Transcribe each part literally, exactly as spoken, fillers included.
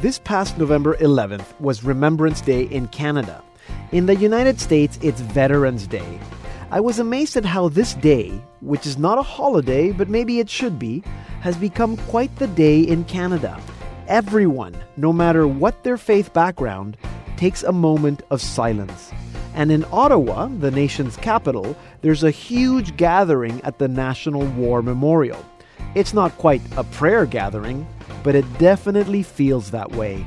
This past November eleventh was Remembrance Day in Canada. In the United States, it's Veterans Day. I was amazed at how this day, which is not a holiday, but maybe it should be, has become quite the day in Canada. Everyone, no matter what their faith background, takes a moment of silence. And in Ottawa, the nation's capital, there's a huge gathering at the National War Memorial. It's not quite a prayer gathering, but it definitely feels that way.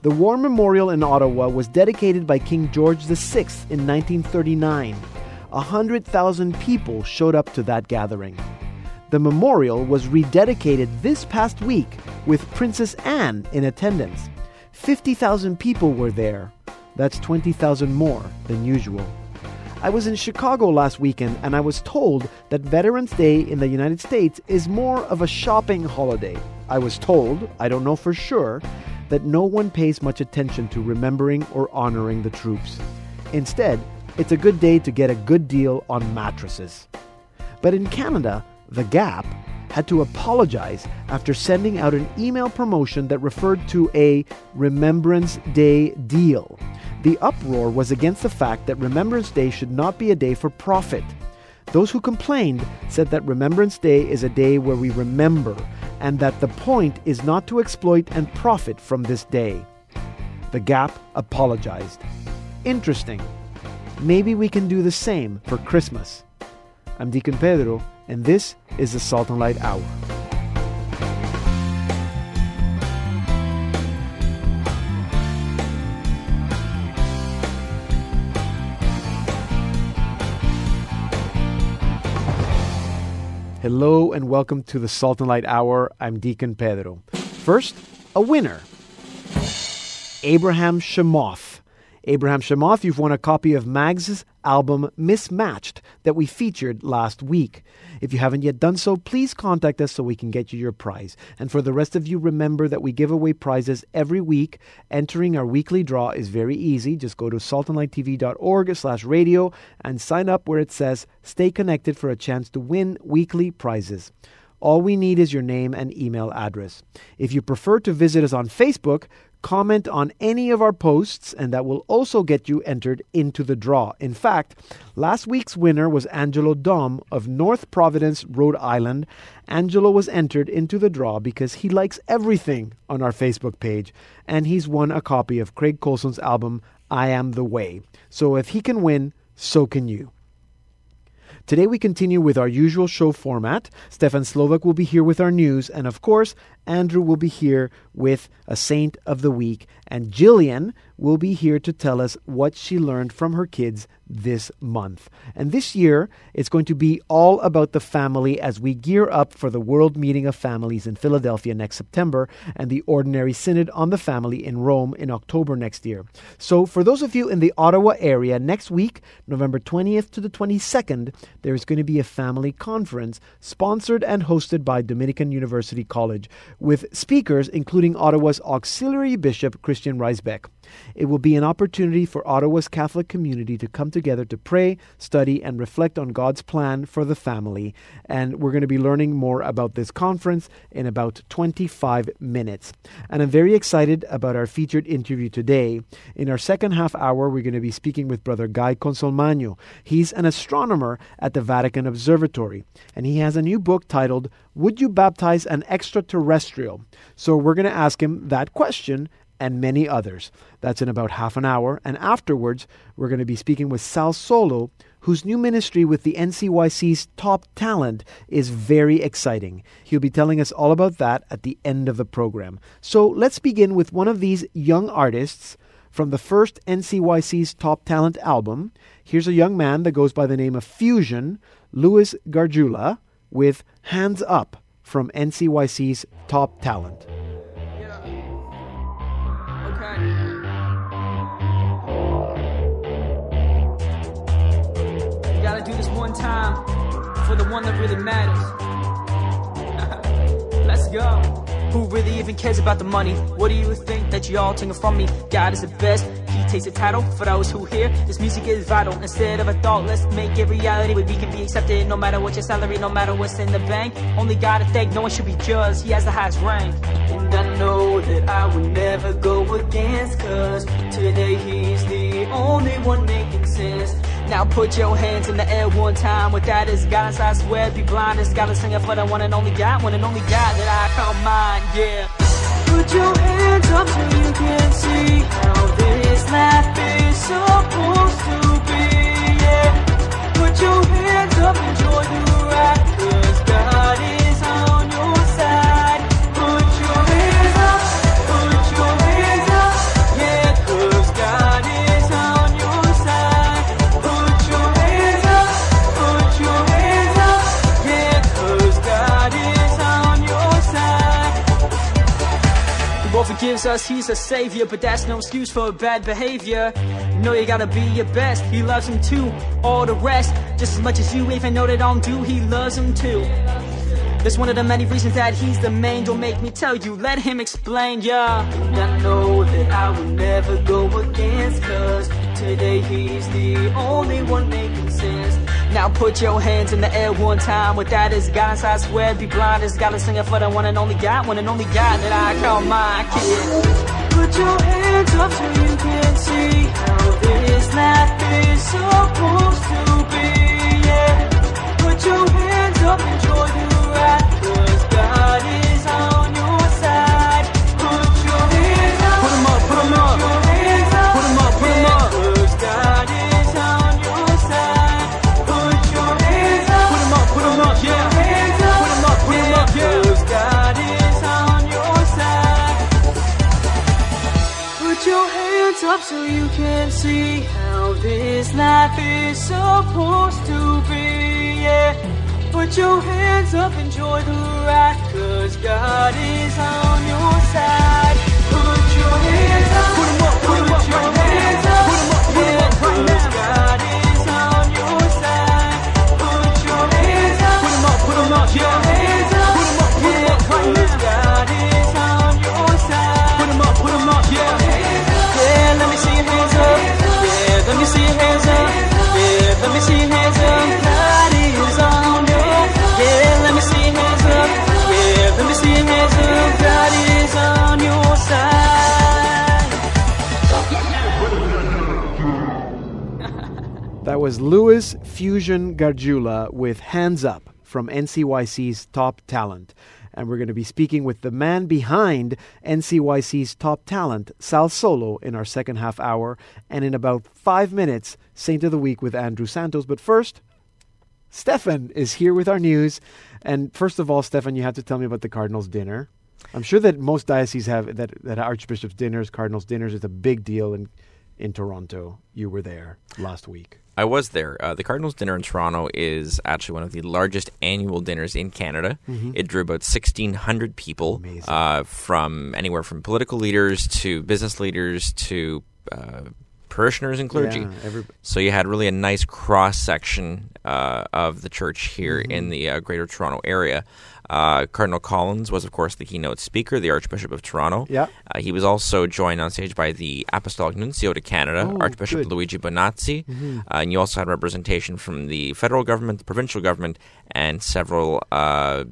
The War Memorial in Ottawa was dedicated by King George the sixth in nineteen thirty-nine. one hundred thousand people showed up to that gathering. The memorial was rededicated this past week with Princess Anne in attendance. fifty thousand people were there. That's twenty thousand more than usual. I was in Chicago last weekend and I was told that Veterans Day in the United States is more of a shopping holiday. I was told, I don't know for sure, that no one pays much attention to remembering or honoring the troops. Instead, it's a good day to get a good deal on mattresses. But in Canada, The Gap had to apologize after sending out an email promotion that referred to a Remembrance Day deal. The uproar was against the fact that Remembrance Day should not be a day for profit. Those who complained said that Remembrance Day is a day where we remember, and that the point is not to exploit and profit from this day. The Gap apologized. Interesting. Maybe we can do the same for Christmas. I'm Deacon Pedro, and this is the Salt and Light Hour. Hello and welcome to the Salt and Light Hour. I'm Deacon Pedro. First, a winner. Abraham Shemoth. Abraham Shemoth, you've won a copy of Mag's album Mismatched that we featured last week. If you haven't yet done so, please contact us so we can get you your prize. And for the rest of you, remember that we give away prizes every week. Entering our weekly draw is very easy. Just go to salt and light t v dot org slash radio and sign up where it says Stay Connected for a chance to win weekly prizes. All we need is your name and email address. If you prefer to visit us on Facebook, comment on any of our posts, and that will also get you entered into the draw. In fact, last week's winner was Angelo Dom of North Providence, Rhode Island. Angelo was entered into the draw because he likes everything on our Facebook page, and he's won a copy of Craig Colson's album, I Am the Way. So if he can win, so can you. Today we continue with our usual show format. Stefan Slovak will be here with our news, and of course, Andrew will be here with a saint of the week, and Jillian will be here to tell us what she learned from her kids this month. And this year, it's going to be all about the family as we gear up for the World Meeting of Families in Philadelphia next September and the Ordinary Synod on the Family in Rome in October next year. So for those of you in the Ottawa area, next week, November twentieth to the twenty-second, there is going to be a family conference sponsored and hosted by Dominican University College with speakers including Ottawa's Auxiliary Bishop Christian Reisbeck. It will be an opportunity for Ottawa's Catholic community to come together to pray, study, and reflect on God's plan for the family. And we're going to be learning more about this conference in about twenty-five minutes. And I'm very excited about our featured interview today. In our second half hour, we're going to be speaking with Brother Guy Consolmagno. He's an astronomer at the Vatican Observatory, and he has a new book titled, Would You Baptize an Extraterrestrial? So we're going to ask him that question and many others. That's in about half an hour. And afterwards, we're going to be speaking with Sal Solo, whose new ministry with the N C Y C's Top Talent is very exciting. He'll be telling us all about that at the end of the program. So let's begin with one of these young artists from the first N C Y C's Top Talent album. Here's a young man that goes by the name of Fusion, Louis Garjula, with Hands Up from N C Y C's Top Talent. Do this one time for the one that really matters. Let's go. Who really even cares about the money? What do you think that y'all taking from me? God is the best. He taste the title. For those who hear, this music is vital. Instead of a thought, let's make it reality. We can be accepted no matter what your salary, no matter what's in the bank. Only God to thank, no one should be judged. He has the highest rank. And I know that I will never go against, cause today he's the only one making sense. Now put your hands in the air one time. With that is guidance, I swear, be blind and scholar singer for the one and only God, one and only God that I call mine, yeah. Put your hands up so you can see how this life is supposed to be, yeah. Put your hands up, enjoy the ride, cause God is on your side. Put your hands up, put your hands up, yeah, cause God is on your side. Put your hands up, put your hands up, yeah, cause God is on your side. The Lord forgives us, he's a savior, but that's no excuse for bad behavior. Know you gotta be your best. He loves him too. All the rest, just as much as you even know that I'm due, he loves him too. That's one of the many reasons that he's the main. Don't make me tell you, let him explain, yeah. And I know that I will never go against, cause today he's the only one making sense. Now put your hands in the air one time. With that is guidance, I swear, be blind as God, singing for the one and only God, one and only God that I call my kid. Put your hands up so you can see how this life is supposed to be, yeah. Put your hands up, enjoy the ride, cause God is on your side. Put your hands up, put them up, put them up, put your hands up, put them up, put them up, yeah, cause God is on your side. Put your hands up, put them up, put them up, yeah, put them up, put them up, yeah, cause God is on your side. Put your hands up so you can see how this life is supposed to be, yeah. Put your hands up, enjoy the ride, cause God is on your side. Put your hands up, put them up, put them up, your hands up, put them up, put them up, cause God is on your side. Put your hands up, put them up, put them up, your hands up, put them up, put them up, cause God is on your side. Put them up, put them up, yeah. Let me see your hands up, yeah, let me see your hands up, yeah, let me see your hands up, God is on your, yeah, let me see your hands up, yeah, let me see your hands up, God is on your side. That was Louis Fusion Garjula with Hands Up from N C Y C's Top Talent. And we're going to be speaking with the man behind N C Y C's Top Talent, Sal Solo, in our second half hour. And in about five minutes, Saint of the Week with Andrew Santos. But first, Stefan is here with our news. And first of all, Stefan, you have to tell me about the Cardinals' dinner. I'm sure that most dioceses have that, that Archbishop's dinners, Cardinals' dinners. It's a big deal in, in Toronto. You were there last week. I was there. Uh, the Cardinals' Dinner in Toronto is actually one of the largest annual dinners in Canada. Mm-hmm. It drew about sixteen hundred people uh, from anywhere from political leaders to business leaders to uh, parishioners and clergy. Yeah, every- so you had really a nice cross-section uh, of the church here mm-hmm. in the uh, Greater Toronto Area. Uh, Cardinal Collins was, of course, the keynote speaker, the Archbishop of Toronto. Yeah. Uh, he was also joined on stage by the Apostolic Nuncio to Canada, oh, Archbishop good. Luigi Bonazzi. Mm-hmm. Uh, and you also had representation from the federal government, the provincial government, and several uh,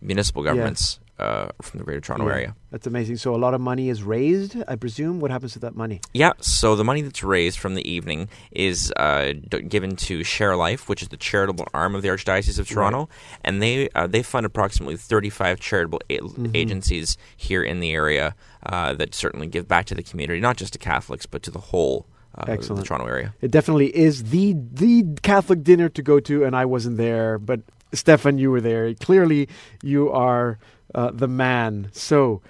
municipal governments yeah. uh, from the Greater Toronto yeah. area. That's amazing. So a lot of money is raised, I presume. What happens to that money? Yeah, so the money that's raised from the evening is uh, d- given to Share Life, which is the charitable arm of the Archdiocese of Toronto, right. and they uh, they fund approximately thirty-five charitable a- mm-hmm. agencies here in the area uh, that certainly give back to the community, not just to Catholics, but to the whole uh, of the Toronto area. It definitely is the the Catholic dinner to go to, and I wasn't there, but Stefan, you were there. Clearly, you are... Uh, the man. So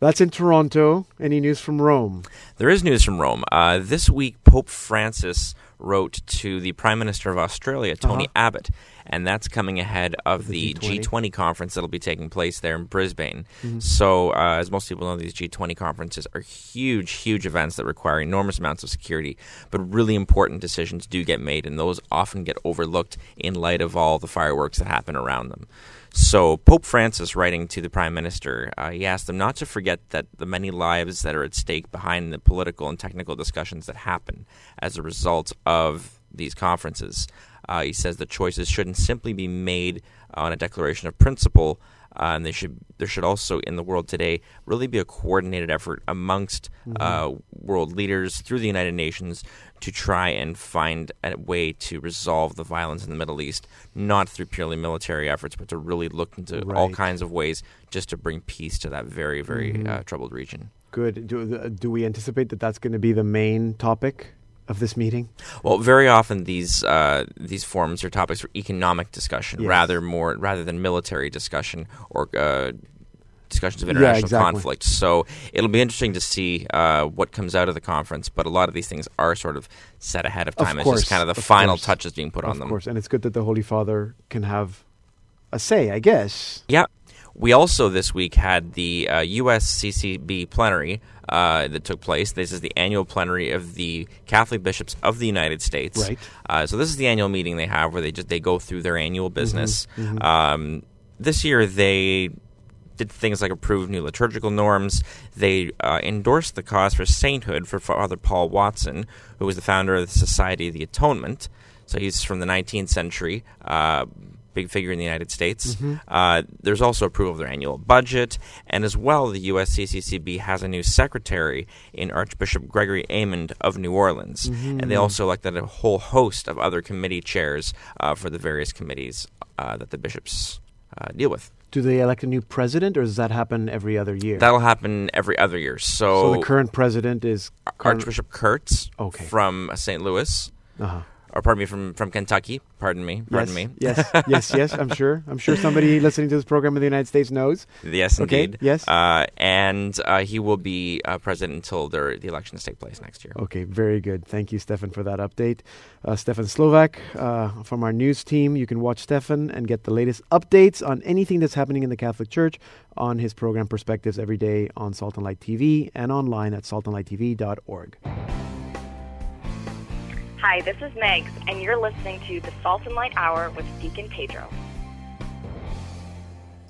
that's in Toronto. Any news from Rome? There is news from Rome. Uh, this week, Pope Francis wrote to the Prime Minister of Australia, Tony uh-huh. Abbott, and that's coming ahead of the, the G twenty conference that'll be taking place there in Brisbane. Mm-hmm. So, uh, as most people know, these G twenty conferences are huge, huge events that require enormous amounts of security, but really important decisions do get made, and those often get overlooked in light of all the fireworks that happen around them. So Pope Francis, writing to the Prime Minister, uh, he asked them not to forget that the many lives that are at stake behind the political and technical discussions that happen as a result of these conferences. Uh, he says the choices shouldn't simply be made on a declaration of principle, uh, and they should there should also, in the world today, really be a coordinated effort amongst mm-hmm. uh, world leaders through the United Nations to try and find a way to resolve the violence in the Middle East, not through purely military efforts, but to really look into right. all kinds of ways just to bring peace to that very, very mm-hmm. uh, troubled region. Good. Do, do we anticipate that that's going to be the main topic of this meeting? Well, very often these uh, these forums are topics for economic discussion, yes. rather more rather than military discussion or uh, discussions of international yeah, exactly. conflict. So it'll be interesting to see uh, what comes out of the conference. But a lot of these things are sort of set ahead of time. Of course, it's just kind of the of final course. touches being put of on them. Of course, and it's good that the Holy Father can have a say, I guess. Yeah. We also this week had the uh, U S C C B plenary uh, that took place. This is the annual plenary of the Catholic bishops of the United States. Right. Uh, so this is the annual meeting they have where they just they go through their annual business. Mm-hmm, mm-hmm. Um, this year they did things like approve new liturgical norms. They uh, endorsed the cause for sainthood for Father Paul Watson, who was the founder of the Society of the Atonement. So he's from the nineteenth century. Uh, big figure in the United States. Mm-hmm. Uh, there's also approval of their annual budget, and as well, the U S C C C B has a new secretary in Archbishop Gregory Amond of New Orleans, mm-hmm. and they also elected a whole host of other committee chairs uh, for the various committees uh, that the bishops uh, deal with. Do they elect a new president, or does that happen every other year? That'll happen every other year. So, so the current president is... Car- Archbishop Kurtz okay. from Saint Louis. Uh-huh. Or pardon me, from, from Kentucky. Pardon me. Pardon yes, me. Yes, yes, yes. I'm sure. I'm sure somebody listening to this program in the United States knows. Yes, okay, indeed. Yes. Uh, and uh, he will be uh, president until the, the elections take place next year. Okay, very good. Thank you, Stefan, for that update. Uh, Stefan Slovak uh, from our news team. You can watch Stefan and get the latest updates on anything that's happening in the Catholic Church on his program Perspectives every day on Salt and Light T V and online at salt and light t v dot org. Hi, this is Megs, and you're listening to the Salt and Light Hour with Deacon Pedro.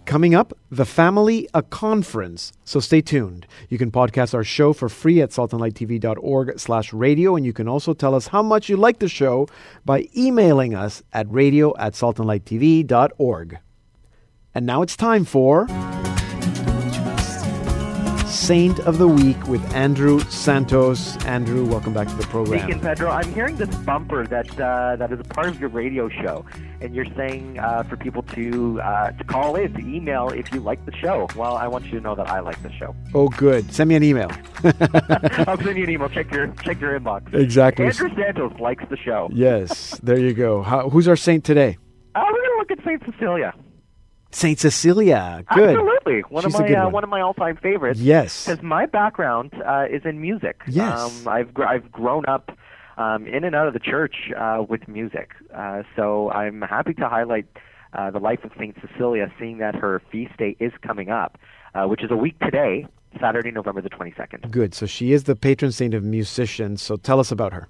Coming up, The Family, a Conference. So stay tuned. You can podcast our show for free at salt and light t v dot org slash radio, and you can also tell us how much you like the show by emailing us at radio at salt and light t v dot org. And now it's time for Saint of the Week with Andrew Santos. Andrew, welcome back to the program. Deacon Pedro, I'm hearing this bumper that uh, that is a part of your radio show, and you're saying uh, for people to uh, to call in, to email if you like the show. Well, I want you to know that I like the show. Oh, good. Send me an email. I'll send you an email. Check your check your inbox. Exactly. Andrew Santos likes the show. Yes, there you go. How, who's our saint today? Uh, we're going to look at Saint Cecilia. Saint Cecilia, good. Absolutely, one She's of my uh, one. one of my all-time favorites. Yes, because my background uh, is in music. Yes, um, I've gr- I've grown up um, in and out of the church uh, with music, uh, so I'm happy to highlight uh, the life of Saint Cecilia, seeing that her feast day is coming up, uh, which is a week today, Saturday, November the twenty-second. Good. So she is the patron saint of musicians. So tell us about her.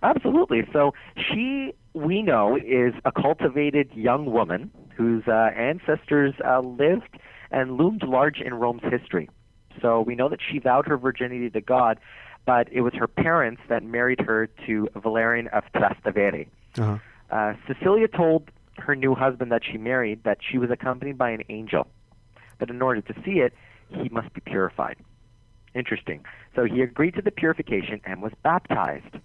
Absolutely. So she, we know, is a cultivated young woman whose uh, ancestors uh, lived and loomed large in Rome's history. So we know that she vowed her virginity to God, but it was her parents that married her to Valerian of Trastevere. Uh-huh. Uh, Cecilia told her new husband that she married that she was accompanied by an angel, that in order to see it, he must be purified. Interesting. So he agreed to the purification and was baptized.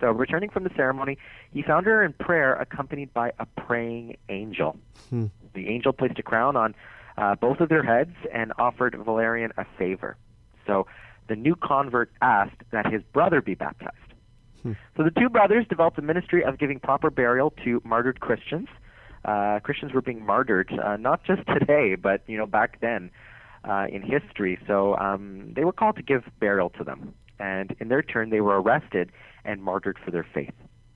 So returning from the ceremony, he found her in prayer accompanied by a praying angel. Hmm. The angel placed a crown on uh, both of their heads and offered Valerian a favor. So the new convert asked that his brother be baptized. Hmm. So the two brothers developed a ministry of giving proper burial to martyred Christians. Uh, Christians were being martyred, uh, not just today, but you know back then uh, in history. So um, they were called to give burial to them. And in their turn, they were arrested and martyred for their faith.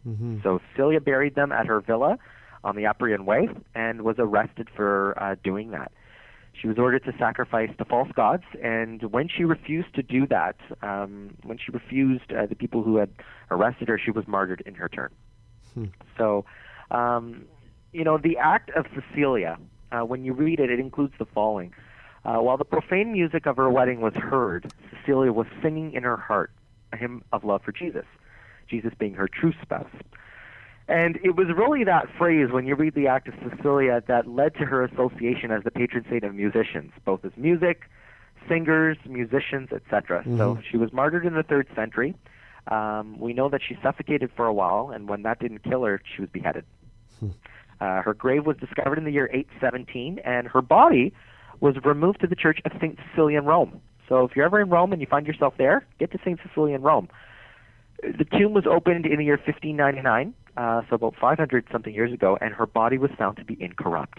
Mm-hmm. So Celia buried them at her villa on the Appian Way and was arrested for uh, doing that. She was ordered to sacrifice to false gods, and when she refused to do that, um, when she refused uh, the people who had arrested her, she was martyred in her turn. Hmm. So, um, you know, the act of Cecilia, uh, when you read it, it includes the following. Uh, while the profane music of her wedding was heard, Cecilia was singing in her heart a hymn of love for Jesus, Jesus being her true spouse. And it was really that phrase, when you read the act of Cecilia, that led to her association as the patron saint of musicians, both as music, singers, musicians, et cetera. Mm-hmm. So she was martyred in the third century. Um, we know that she suffocated for a while, and when that didn't kill her, she was beheaded. Hmm. Uh, her grave was discovered in the year eight seventeen, and her body was removed to the church of Saint Cecilia in Rome. So if you're ever in Rome and you find yourself there, get to Saint Cecilia in Rome. The tomb was opened in the year fifteen ninety-nine, uh, so about five hundred something years ago, and her body was found to be incorrupt.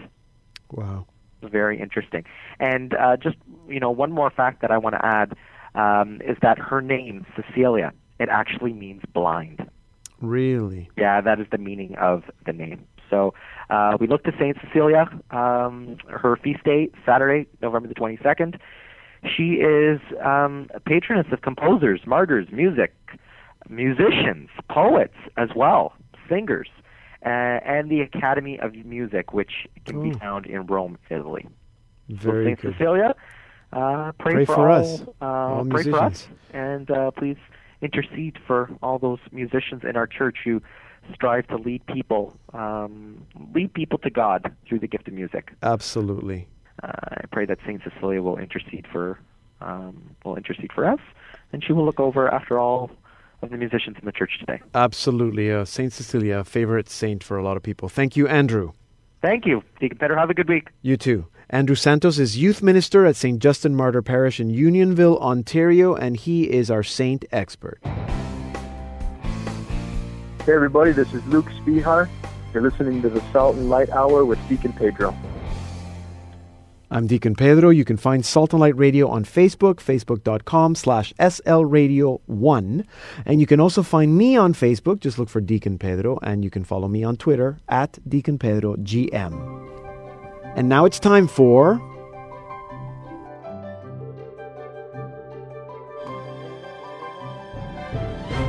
Wow. Very interesting. And uh, just, you know, one more fact that I want to add um, is that her name, Cecilia, it actually means blind. Really? Yeah, that is the meaning of the name. So uh, we look to Saint Cecilia, um, her feast day, Saturday, November the twenty-second. She is um, a patroness of composers, martyrs, music, musicians, poets as well, singers, uh, and the Academy of Music, which can oh. be found in Rome, Italy. Very so Saint good. Cecilia, uh, pray, pray for, for all, us, uh, all pray for us, and uh, please intercede for all those musicians in our church who strive to lead people, um, lead people to God through the gift of music. Absolutely. Uh, I pray that Saint Cecilia will intercede for, um, will intercede for us, and she will look over after all of the musicians in the church today. Absolutely. Uh, Saint Cecilia, a favorite saint for a lot of people. Thank you, Andrew. Thank you. Deacon Pedro, have a good week. You too. Andrew Santos is youth minister at Saint Justin Martyr Parish in Unionville, Ontario, and he is our saint expert. Hey everybody, this is Luke Spihar. You're listening to the Salt and Light Hour with Deacon Pedro. I'm Deacon Pedro. You can find Salt and Light Radio on Facebook, facebook.com slash slradio1. And you can also find me on Facebook. Just look for Deacon Pedro. And you can follow me on Twitter at Deacon Pedro G M. And now it's time for...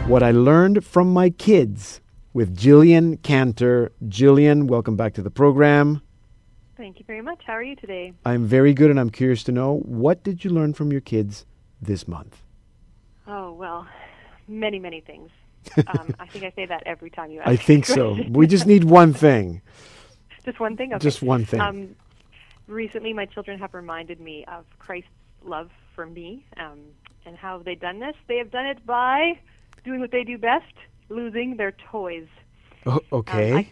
What I Learned from My Kids with Jillian Cantor. Jillian, welcome back to the program. Thank you very much. How are you today? I'm very good, and I'm curious to know, what did you learn from your kids this month? Oh, well, many, many things. um, I think I say that every time you ask. I think so. We just need one thing. Just one thing? Okay. Just one thing. Um, recently, my children have reminded me of Christ's love for me. Um, and how have they done this? They have done it by doing what they do best, losing their toys. Oh, okay. Um,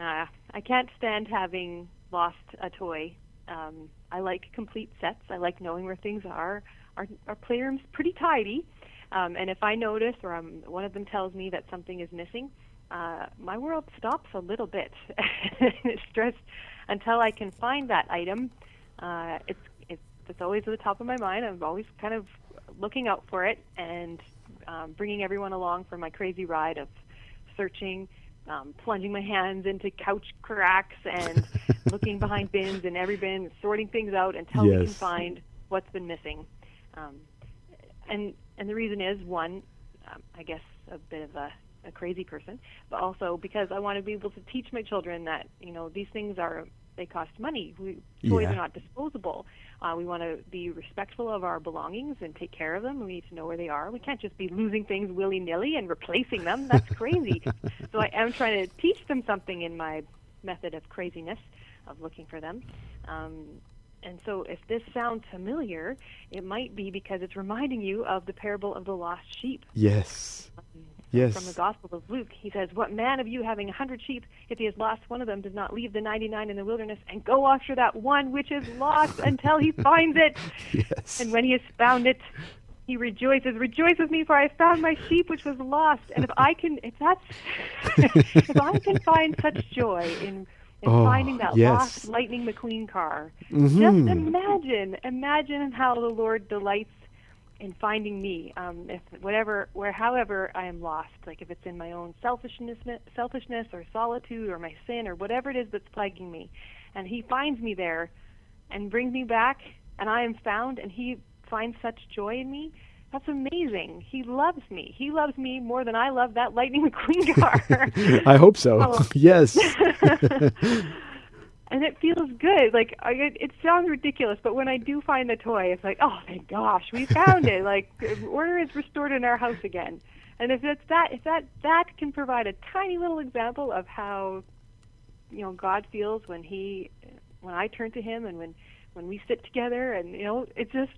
I, uh, I can't stand having... lost a toy. Um, I like complete sets. I like knowing where things are. Our, our playroom's pretty tidy, um, and if I notice or I'm, one of them tells me that something is missing, uh, my world stops a little bit. It's just until I can find that item. Uh, it's, it's it's always at the top of my mind. I'm always kind of looking out for it and um, bringing everyone along for my crazy ride of searching. Um, plunging my hands into couch cracks and looking behind bins and every bin, sorting things out until yes. we can find what's been missing. Um, and and the reason is, one, um, I guess a bit of a, a crazy person, but also because I want to be able to teach my children that, you know, these things are, they cost money. We, toys yeah. are not disposable. Uh, we want to be respectful of our belongings and take care of them. We need to know where they are. We can't just be losing things willy-nilly and replacing them. That's crazy. So I am trying to teach them something in my method of craziness, of looking for them. Um, and so if this sounds familiar, it might be because it's reminding you of the parable of the lost sheep. Yes. Um, Yes. From the Gospel of Luke, he says, "What man of you having a hundred sheep, if he has lost one of them, does not leave the ninety-nine in the wilderness and go after that one which is lost until he finds it? Yes. And when he has found it, he rejoices. Rejoice with me, for I have found my sheep which was lost." And if I can, if that's, if I can find such joy in, in oh, finding that yes. lost Lightning McQueen car, mm-hmm. just imagine, imagine how the Lord delights in finding me, um, if whatever, where, however I am lost, like if it's in my own selfishness, selfishness or solitude or my sin or whatever it is that's plaguing me, and He finds me there, and brings me back, and I am found, and He finds such joy in me. That's amazing. He loves me. He loves me more than I love that Lightning McQueen car. I hope so. Oh. Yes. And it feels good. Like, I, it, it sounds ridiculous, but when I do find the toy, it's like, oh, thank gosh, we found it. Like, order is restored in our house again. And if it's that, if that, that can provide a tiny little example of how, you know, God feels when He, when I turn to Him, and when, when we sit together, and you know, it just,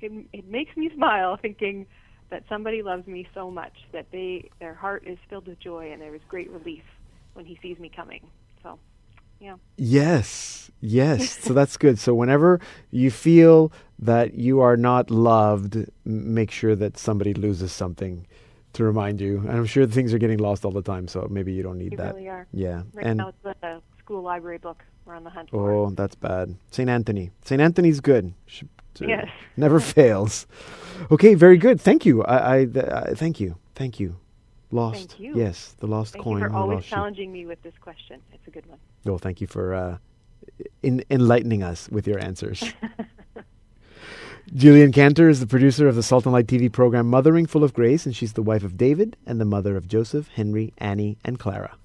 it, it makes me smile thinking that somebody loves me so much that they, their heart is filled with joy, and there is great relief when He sees me coming. So. Yeah. Yes, yes. So that's good. So whenever you feel that you are not loved, m- make sure that somebody loses something to remind you. And I'm sure things are getting lost all the time, so maybe you don't need they that. Really are. Yeah. Right and now it's the uh, school library book. We're on the hunt for. Oh, that's bad. Saint Anthony. Saint Anthony's good. Should, uh, yes. Never fails. Okay, very good. Thank you. I, I th- uh, thank you. Thank you. Lost. Thank you. Yes, the lost thank coin. Thank you for always challenging sheep. me with this question. It's a good one. Well, thank you for uh, in, enlightening us with your answers. Jillian Cantor is the producer of the Salt and Light T V program Mothering Full of Grace, and she's the wife of David and the mother of Joseph, Henry, Annie, and Clara.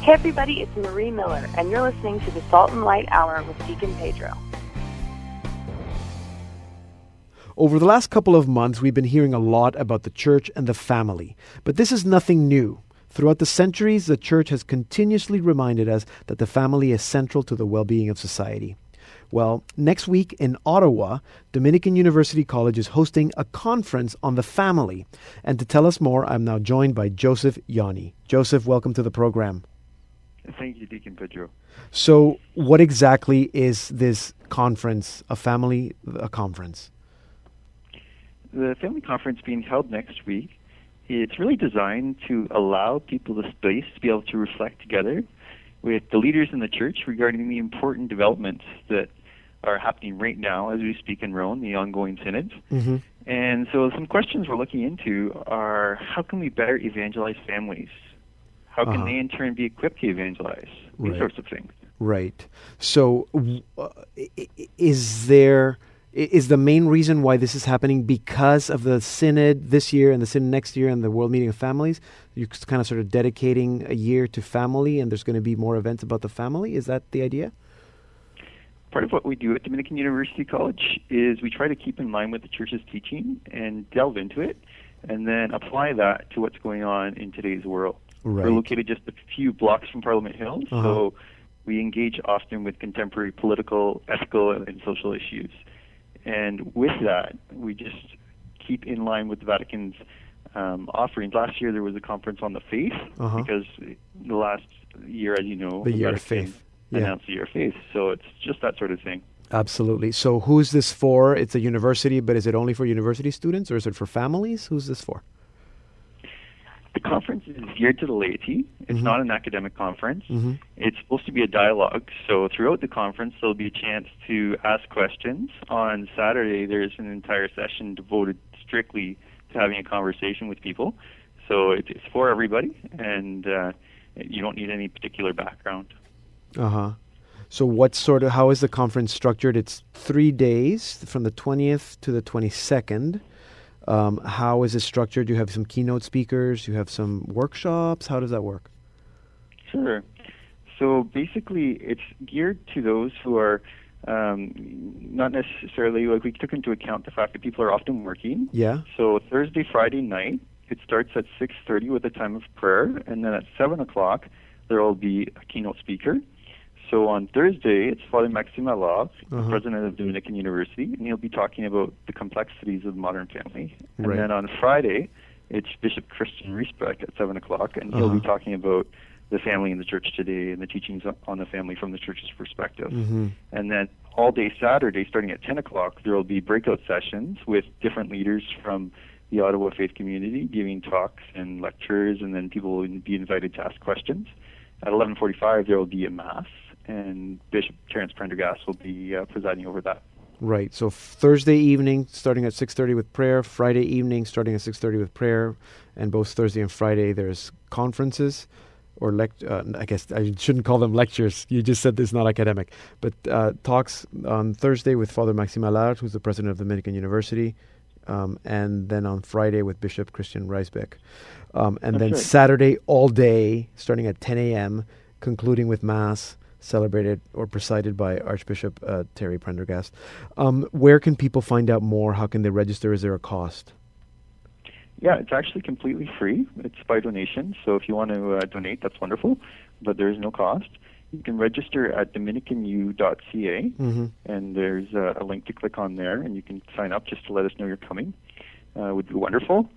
Hey, everybody, it's Marie Miller, and you're listening to the Salt and Light Hour with Deacon Pedro. Over the last couple of months, we've been hearing a lot about the church and the family, but this is nothing new. Throughout the centuries, the church has continuously reminded us that the family is central to the well-being of society. Well, next week in Ottawa, Dominican University College is hosting a conference on the family. And to tell us more, I'm now joined by Joseph Yanni. Joseph, welcome to the program. Thank you, Deacon Pedro. So what exactly is this conference, a family a conference? The family conference being held next week. It's really designed to allow people the space to be able to reflect together with the leaders in the church regarding the important developments that are happening right now as we speak in Rome, the ongoing synod. Mm-hmm. And so some questions we're looking into are, how can we better evangelize families? How can uh-huh. they in turn be equipped to evangelize? These right. sorts of things. Right. So uh, is there... Is the main reason why this is happening because of the synod this year and the synod next year and the World Meeting of Families? You're kind of sort of dedicating a year to family, and there's going to be more events about the family. Is that the idea? Part of what we do at Dominican University College is we try to keep in line with the church's teaching and delve into it and then apply that to what's going on in today's world. Right. We're located just a few blocks from Parliament Hill, uh-huh. so we engage often with contemporary political, ethical, and social issues. And with that, we just keep in line with the Vatican's um, offerings. Last year, there was a conference on the faith, uh-huh. because the last year, as you know, the, the year Vatican of faith. announced yeah. the year of faith. So it's just that sort of thing. Absolutely. So who is this for? It's a university, but is it only for university students, or is it for families? Who's this for? The conference is geared to the laity. It's mm-hmm. not an academic conference. Mm-hmm. It's supposed to be a dialogue. So throughout the conference, there'll be a chance to ask questions. On Saturday, there's an entire session devoted strictly to having a conversation with people. So it's, it's for everybody, and uh, you don't need any particular background. Uh-huh. So what sort of, how is the conference structured? It's three days, from the twentieth to the twenty-second. Um, how is it structured? Do you have some keynote speakers? You have some workshops? How does that work? Sure. So basically, it's geared to those who are um, not necessarily, like we took into account the fact that people are often working. Yeah. So Thursday, Friday night, it starts at six thirty with a time of prayer, and then at seven o'clock, there will be a keynote speaker. So on Thursday, it's Father Maxime Allard, uh-huh. the president of Dominican University, and he'll be talking about the complexities of the modern family. And right. then on Friday, it's Bishop Christian Reisbeck at seven o'clock, and he'll uh-huh. be talking about the family in the church today and the teachings on the family from the church's perspective. Mm-hmm. And then all day Saturday, starting at ten o'clock, there will be breakout sessions with different leaders from the Ottawa faith community giving talks and lectures, and then people will be invited to ask questions. At eleven forty-five, there will be a Mass, and Bishop Terence Prendergast will be uh, presiding over that. Right. So f- Thursday evening, starting at six thirty with prayer. Friday evening, starting at six thirty with prayer. And both Thursday and Friday, there's conferences or lect. Uh, I guess I shouldn't call them lectures. You just said it's not academic. But uh, talks on Thursday with Father Maxime Allard, who's the president of the Dominican University. Um, and then on Friday with Bishop Christian Reisbeck. Um, and That's then right. Saturday all day, starting at ten a.m., concluding with Mass, celebrated or presided by Archbishop uh, Terry Prendergast. Um, where can people find out more? How can they register? Is there a cost? Yeah, it's actually completely free. It's by donation. So if you want to uh, donate, that's wonderful. But there is no cost. You can register at Dominican U dot C A, mm-hmm. and there's uh, a link to click on there, and you can sign up just to let us know you're coming. Uh, it would be wonderful.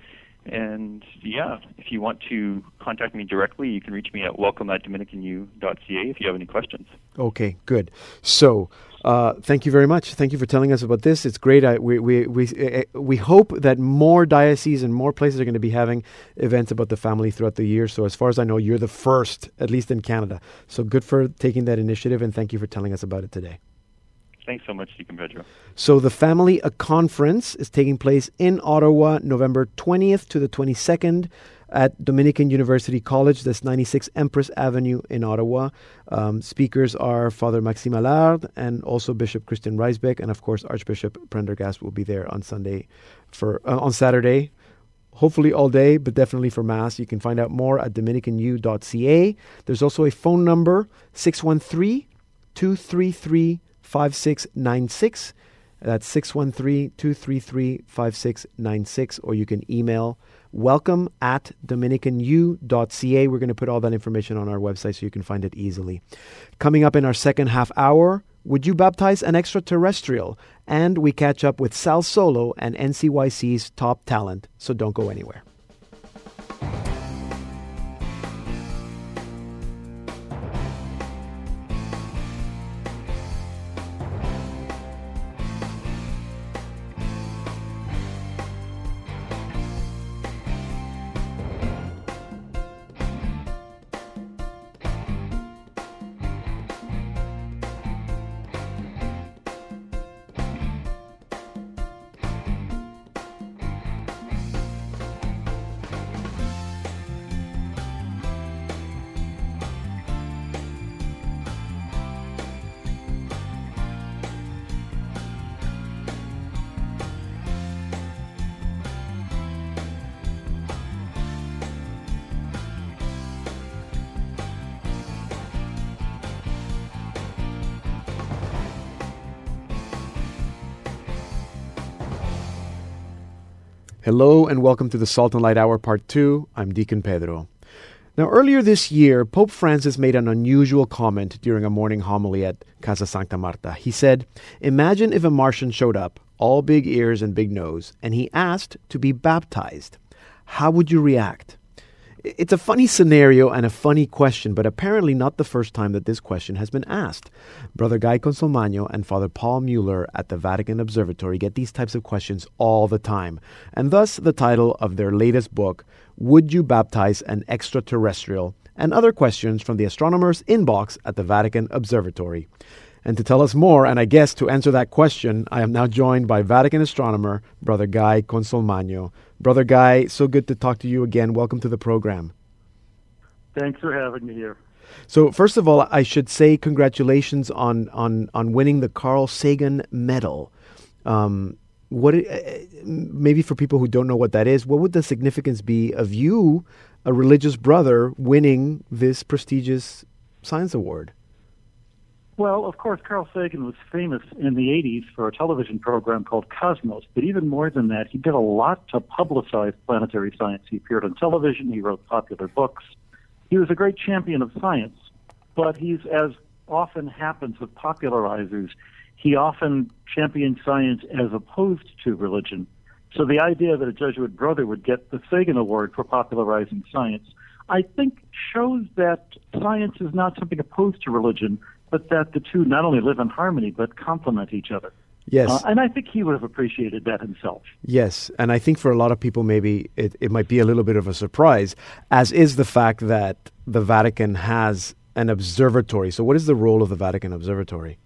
And, yeah, if you want to contact me directly, you can reach me at welcome at Dominican U dot C A if you have any questions. Okay, good. So uh, thank you very much. Thank you for telling us about this. It's great. I, we we we, uh, we hope that more dioceses and more places are going to be having events about the family throughout the year. So as far as I know, you're the first, at least in Canada. So good for taking that initiative, and thank you for telling us about it today. Thanks so much, Deacon Pedro. So the Family A Conference is taking place in Ottawa, November twentieth to the twenty-second at Dominican University College. That's ninety-six Empress Avenue in Ottawa. Um, speakers are Father Maxime Allard and also Bishop Christian Reisbeck. And, of course, Archbishop Prendergast will be there on Sunday for uh, on Saturday, hopefully all day, but definitely for Mass. You can find out more at Dominican U dot C A. There's also a phone number, six one three, two three three, two three three five six nine six. That's six one three, two three three, five six nine six. Or you can email welcome at Dominican U dot C A. We're going to put all that information on our website so you can find it easily. Coming up in our second half hour, would you baptize an extraterrestrial? And we catch up with Sal Solo and N C Y C's Top Talent. So don't go anywhere. Hello and welcome to the Salt and Light Hour Part two. I'm Deacon Pedro. Now, earlier this year, Pope Francis made an unusual comment during a morning homily at Casa Santa Marta. He said, "Imagine if a Martian showed up, all big ears and big nose, and he asked to be baptized. How would you react?" It's a funny scenario and a funny question, but apparently not the first time that this question has been asked. Brother Guy Consolmagno and Father Paul Mueller at the Vatican Observatory get these types of questions all the time, and thus the title of their latest book, Would You Baptize an Extraterrestrial? And Other Questions from the Astronomer's Inbox at the Vatican Observatory. And to tell us more, and I guess to answer that question, I am now joined by Vatican astronomer, Brother Guy Consolmagno. Brother Guy, so good to talk to you again. Welcome to the program. Thanks for having me here. So first of all, I should say congratulations on on, on winning the Carl Sagan Medal. Um, what it, maybe for people who don't know what that is, what would the significance be of you, a religious brother, winning this prestigious science award? Well, of course, Carl Sagan was famous in the eighties for a television program called Cosmos, but even more than that, he did a lot to publicize planetary science. He appeared on television, he wrote popular books. He was a great champion of science, but he's, as often happens with popularizers, he often championed science as opposed to religion. So the idea that a Jesuit brother would get the Sagan Award for popularizing science, I think, shows that science is not something opposed to religion, but that the two not only live in harmony, but complement each other. Yes. Uh, and I think he would have appreciated that himself. Yes, and I think for a lot of people, maybe it, it might be a little bit of a surprise, as is the fact that the Vatican has an observatory. So what is the role of the Vatican Observatory?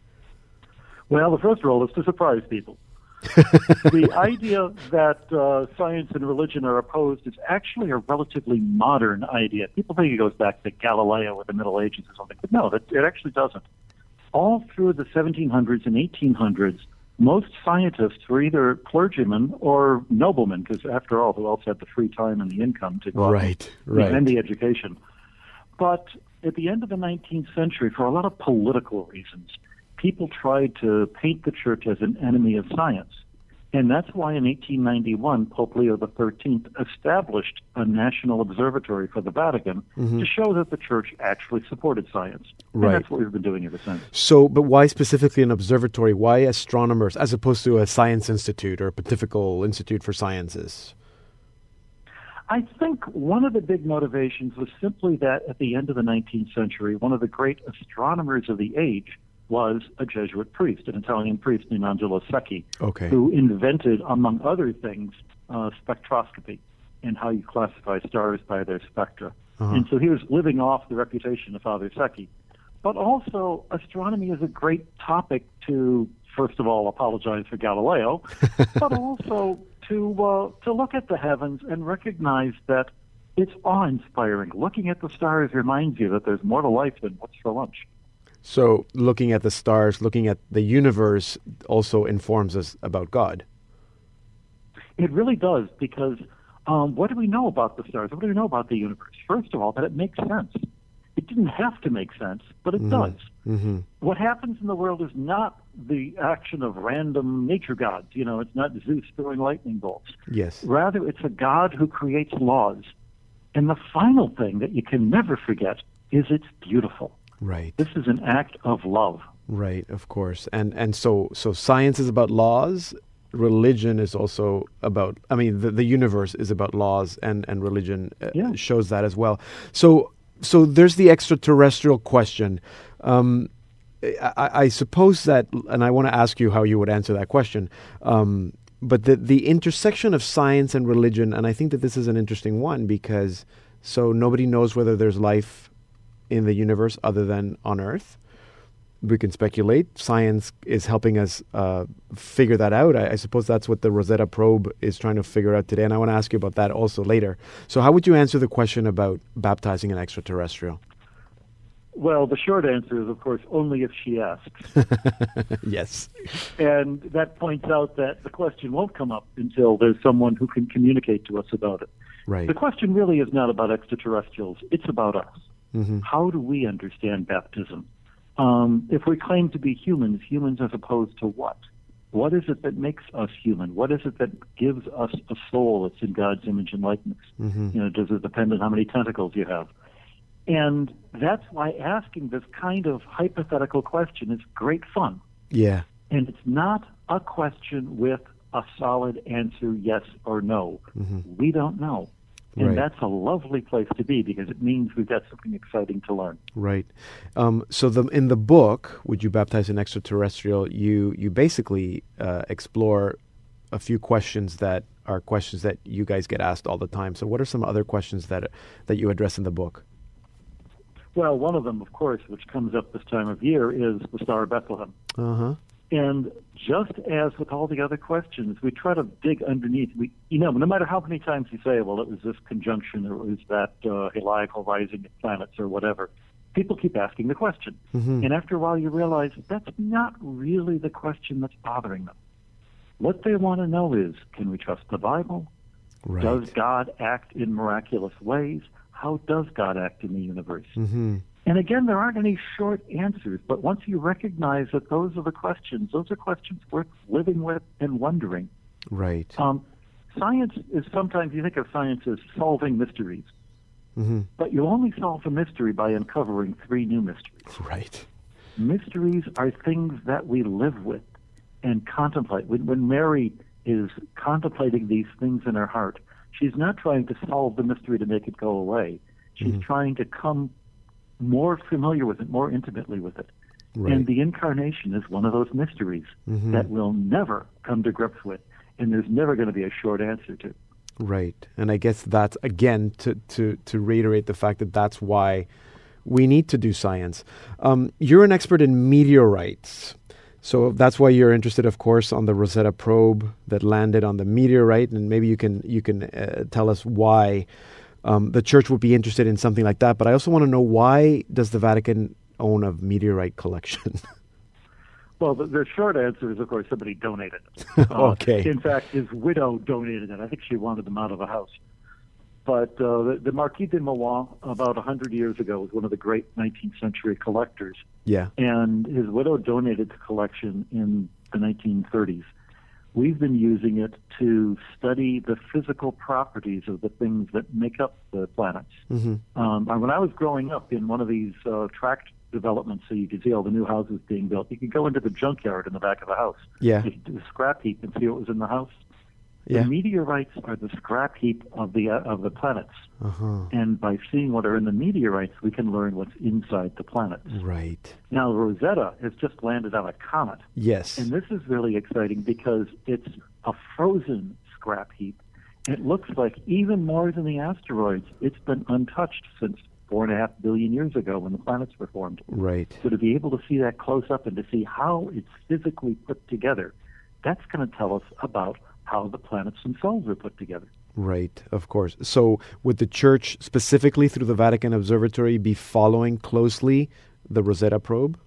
Well, the first role is to surprise people. The idea that uh, science and religion are opposed is actually a relatively modern idea. People think it goes back to Galileo or the Middle Ages or something, but no, that, it actually doesn't. All through the seventeen hundreds and eighteen hundreds, most scientists were either clergymen or noblemen, because after all, who else had the free time and the income to go right, out right. and the education? But at the end of the nineteenth century, for a lot of political reasons, people tried to paint the church as an enemy of science. And that's why in eighteen ninety-one, Pope Leo the thirteenth established a national observatory for the Vatican mm-hmm. to show that the church actually supported science. Right. And that's what we've been doing ever since. So, but why specifically an observatory? Why astronomers, as opposed to a science institute or a pontifical institute for sciences? I think one of the big motivations was simply that at the end of the nineteenth century, one of the great astronomers of the age was a Jesuit priest, an Italian priest named Angelo Secchi, okay. who invented, among other things, uh, spectroscopy and how you classify stars by their spectra. Uh-huh. And so he was living off the reputation of Father Secchi. But also, astronomy is a great topic to, first of all, apologize for Galileo, but also to uh, to look at the heavens and recognize that it's awe-inspiring. Looking at the stars reminds you that there's more to life than what's for lunch. So looking at the stars, looking at the universe also informs us about God. It really does, because um, what do we know about the stars? What do we know about the universe? First of all, that it makes sense. It didn't have to make sense, but it mm-hmm. does. Mm-hmm. What happens in the world is not the action of random nature gods. You know, it's not Zeus throwing lightning bolts. Yes. Rather, it's a God who creates laws. And the final thing that you can never forget is it's beautiful. Right. This is an act of love. Right, of course. And and so so science is about laws, religion is also about, I mean, the, the universe is about laws, and, and religion yeah. shows that as well. So so there's the extraterrestrial question. Um, I, I suppose that, and I want to ask you how you would answer that question, um, but the, the intersection of science and religion, and I think that this is an interesting one because so nobody knows whether there's life in the universe other than on Earth. We can speculate. Science is helping us uh, figure that out. I, I suppose that's what the Rosetta probe is trying to figure out today, and I want to ask you about that also later. So how would you answer the question about baptizing an extraterrestrial? Well, the short answer is, of course, only if she asks. Yes. And that points out that the question won't come up until there's someone who can communicate to us about it. Right. The question really is not about extraterrestrials. It's about us. Mm-hmm. How do we understand baptism? Um, if we claim to be humans, humans as opposed to what? What is it that makes us human? What is it that gives us a soul that's in God's image and likeness? Mm-hmm. You know, does it depend on how many tentacles you have? And that's why asking this kind of hypothetical question is great fun. Yeah. And it's not a question with a solid answer, yes or no. Mm-hmm. We don't know. And right. that's a lovely place to be because it means we've got something exciting to learn. Right. Um, so the, in the book, Would You Baptize an Extraterrestrial?, you you basically uh, explore a few questions that are questions that you guys get asked all the time. So what are some other questions that that you address in the book? Well, one of them, of course, which comes up this time of year is the Star of Bethlehem. Uh-huh. And just as with all the other questions, we try to dig underneath. We, you know, no matter how many times you say, well, it was this conjunction or it was that uh, heliacal rising of planets or whatever, people keep asking the question. Mm-hmm. And after a while you realize that's not really the question that's bothering them. What they want to know is, can we trust the Bible? Right. Does God act in miraculous ways? How does God act in the universe? Mm-hmm. And again, there aren't any short answers, but once you recognize that those are the questions, those are questions worth living with and wondering. Right. Um, science is sometimes, you think of science as solving mysteries, mm-hmm. but you only solve a mystery by uncovering three new mysteries. Right. Mysteries are things that we live with and contemplate. When, when Mary is contemplating these things in her heart, she's not trying to solve the mystery to make it go away. She's mm-hmm. trying to come more familiar with it, more intimately with it. Right. And the incarnation is one of those mysteries mm-hmm. that we'll never come to grips with, and there's never going to be a short answer to. Right. And I guess that's, again, to, to, to reiterate the fact that that's why we need to do science. Um, you're an expert in meteorites. So that's why you're interested, of course, on the Rosetta probe that landed on the meteorite, and maybe you can you can uh, tell us why um, the church would be interested in something like that. But I also want to know, why does the Vatican own a meteorite collection? Well, the, the short answer is, of course, somebody donated it. okay. Uh, in fact, his widow donated it. I think she wanted them out of the house. But uh, the, the Marquis de Moulins, about one hundred years ago, was one of the great nineteenth century collectors. Yeah. And his widow donated the collection in the nineteen thirties. We've been using it to study the physical properties of the things that make up the planets. Mm-hmm. Um, when I was growing up in one of these uh, tract developments, so you could see all the new houses being built, you could go into the junkyard in the back of the house. Yeah. You could do the scrap heap and see what was in the house. The yeah. meteorites are the scrap heap of the uh, of the planets, uh-huh. and by seeing what are in the meteorites, we can learn what's inside the planets. Right. Now, Rosetta has just landed on a comet. Yes. And this is really exciting because it's a frozen scrap heap. It looks like, even more than the asteroids, it's been untouched since four and a half billion years ago when the planets were formed. Right. So to be able to see that close up and to see how it's physically put together, that's going to tell us about how the planets themselves are put together. Right, of course. So would the Church, specifically through the Vatican Observatory, be following closely the Rosetta probe?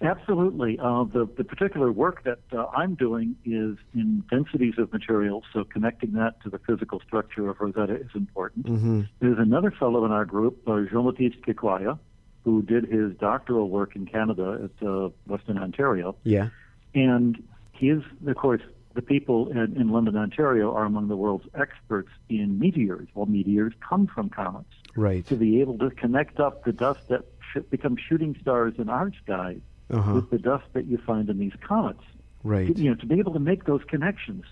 Absolutely. Uh, the, the particular work that uh, I'm doing is in densities of materials, so connecting that to the physical structure of Rosetta is important. Mm-hmm. There's another fellow in our group, uh, Jean-Baptiste Kikwaya, who did his doctoral work in Canada at uh, Western Ontario. Yeah. And he is, of course, the people in, in London, Ontario, are among the world's experts in meteors. Well, meteors come from comets. Right. To be able to connect up the dust that sh- becomes shooting stars in our skies uh-huh. with the dust that you find in these comets. Right. You know, to be able to make those connections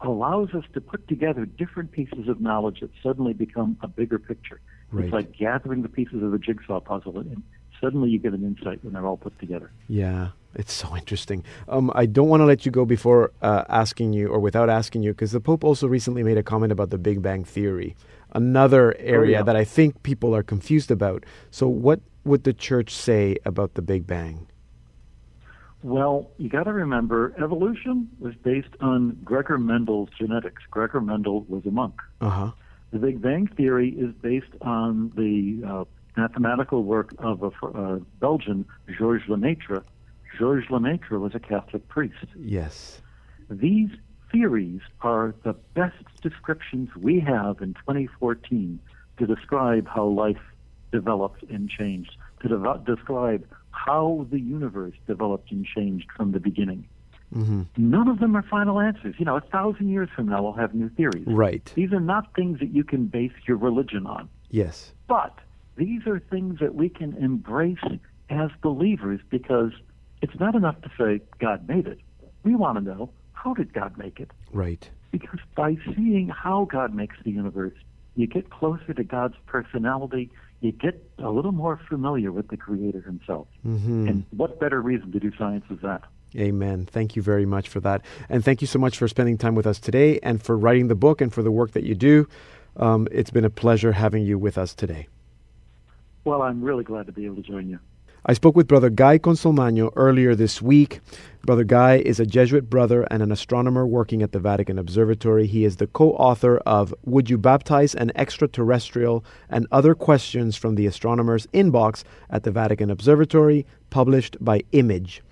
allows us to put together different pieces of knowledge that suddenly become a bigger picture. Right. It's like gathering the pieces of a jigsaw puzzle, and suddenly you get an insight when they're all put together. Yeah. It's so interesting. Um, I don't want to let you go before uh, asking you, or without asking you, because the Pope also recently made a comment about the Big Bang Theory, another area oh, yeah. that I think people are confused about. So what would the Church say about the Big Bang? Well, you got to remember, evolution was based on Gregor Mendel's genetics. Gregor Mendel was a monk. Uh-huh. The Big Bang Theory is based on the uh, mathematical work of a uh, Belgian, Georges Lemaître. Georges Lemaître was a Catholic priest. Yes. These theories are the best descriptions we have in twenty fourteen to describe how life developed and changed, to de- describe how the universe developed and changed from the beginning. Mm-hmm. None of them are final answers. You know, a thousand years from now, we'll have new theories. Right. These are not things that you can base your religion on. Yes. But these are things that we can embrace as believers, because it's not enough to say God made it. We want to know, how did God make it? Right. Because by seeing how God makes the universe, you get closer to God's personality. You get a little more familiar with the Creator himself. Mm-hmm. And what better reason to do science is that? Amen. Thank you very much for that. And thank you so much for spending time with us today, and for writing the book, and for the work that you do. Um, it's been a pleasure having you with us today. Well, I'm really glad to be able to join you. I spoke with Brother Guy Consolmagno earlier this week. Brother Guy is a Jesuit brother and an astronomer working at the Vatican Observatory. He is the co-author of Would You Baptize an Extraterrestrial? And Other Questions from the Astronomer's Inbox at the Vatican Observatory, published by Image.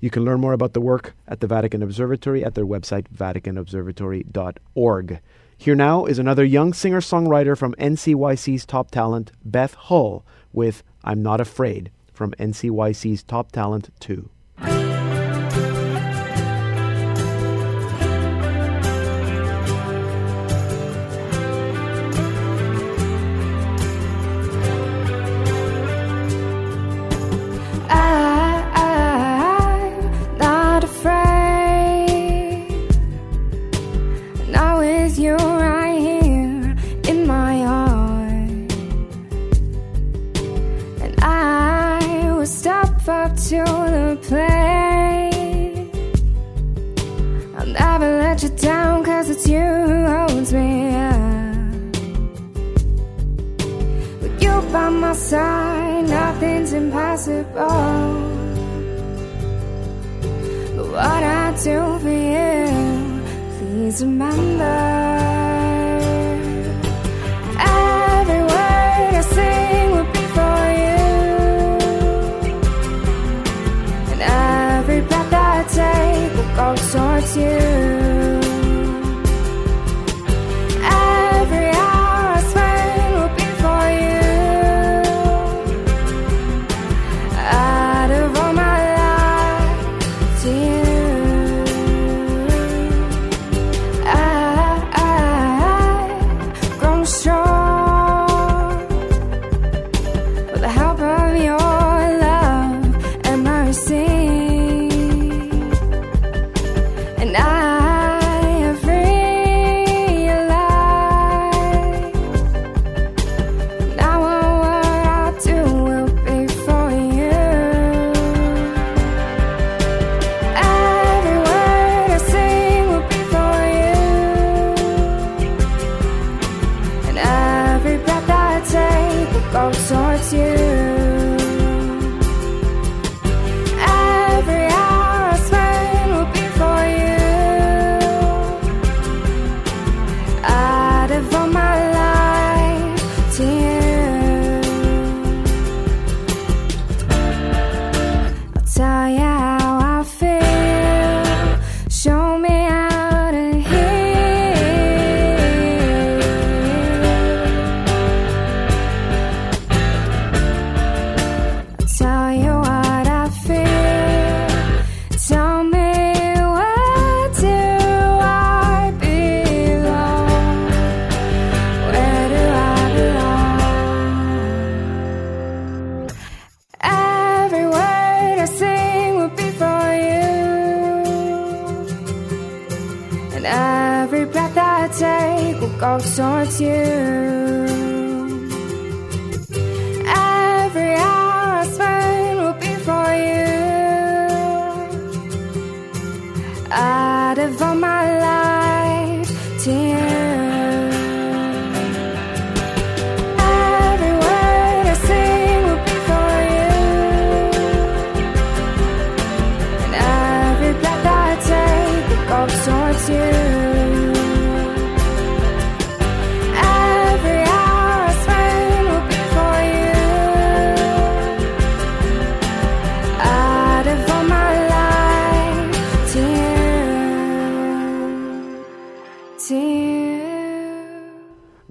You can learn more about the work at the Vatican Observatory at their website, vatican observatory dot org. Here now is another young singer-songwriter from N C Y C's Top Talent, Beth Hull, with I'm Not Afraid, from N C Y C's Top Talent two. I'm not afraid. Now with you right here in my heart, and I step up to the plate. I'll never let you down, 'cause it's you who holds me up. With you by my side, nothing's impossible. what I do for you. Please remember every word I sing will be for you, and every breath I take will go towards you.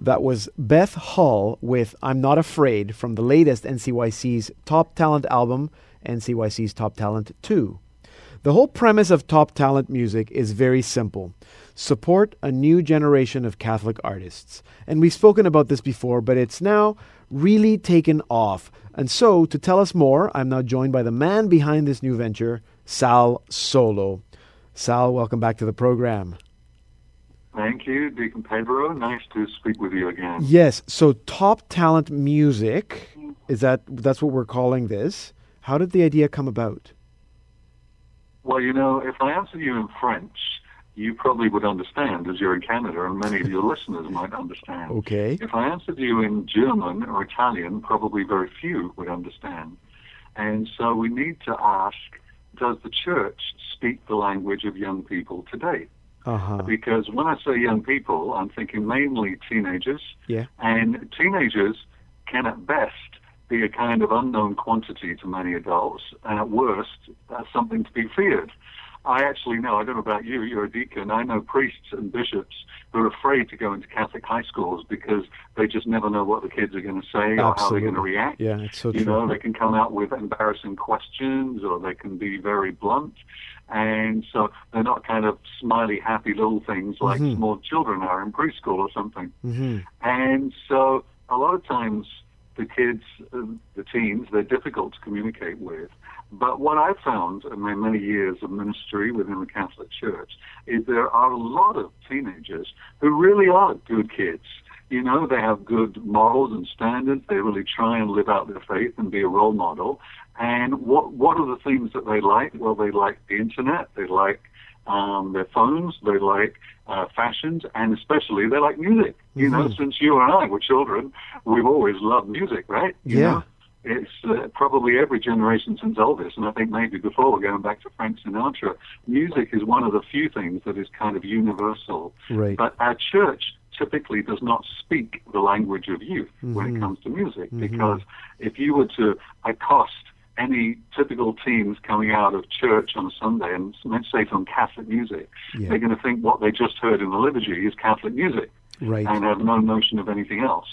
That was Beth Hull with I'm Not Afraid from the latest N C Y C's Top Talent album, N C Y C's Top Talent two. The whole premise of Top Talent music is very simple. Support a new generation of Catholic artists. And we've spoken about this before, but it's now really taken off. And so, to tell us more, I'm now joined by the man behind this new venture, Sal Solo. Sal, welcome back to the program. Thank you, Deacon Pedro. Nice to speak with you again. Yes. So, Top Talent music is that? That's what we're calling this. How did the idea come about? Well, you know, if I answer you in French, you probably would understand, as you're in Canada, and many of your listeners might understand. Okay. If I answered you in German or Italian, probably very few would understand. And so, we need to ask: does the Church speak the language of young people today? Uh-huh. Because when I say young people, I'm thinking mainly teenagers, yeah. And teenagers can at best be a kind of unknown quantity to many adults, and at worst, that's something to be feared. I actually know, I don't know about you, you're a deacon, I know priests and bishops who are afraid to go into Catholic high schools because they just never know what the kids are going to say. Absolutely. Or how they're going to react. Yeah, it's so true. You know, they can come out with embarrassing questions or they can be very blunt. And so they're not kind of smiley, happy little things like mm-hmm. small children are in preschool or something. Mm-hmm. And so a lot of times the kids, the teens, they're difficult to communicate with. But what I've found in my many years of ministry within the Catholic Church is there are a lot of teenagers who really are good kids. You know, they have good morals and standards. They really try and live out their faith and be a role model. And what what are the things that they like? Well, they like the internet. They like um, their phones. They like uh, fashions, and especially they like music. You mm-hmm. know, since you and I were children, we've always loved music, right? You yeah. know? It's uh, probably every generation since Elvis, and I think maybe before we're going back to Frank Sinatra. Music is one of the few things that is kind of universal. Right. But our church typically does not speak the language of youth mm-hmm. when it comes to music, mm-hmm. because if you were to accost any typical teens coming out of church on a Sunday, and let's say from Catholic music, yeah. they're going to think what they just heard in the liturgy is Catholic music, right. and have no notion of anything else.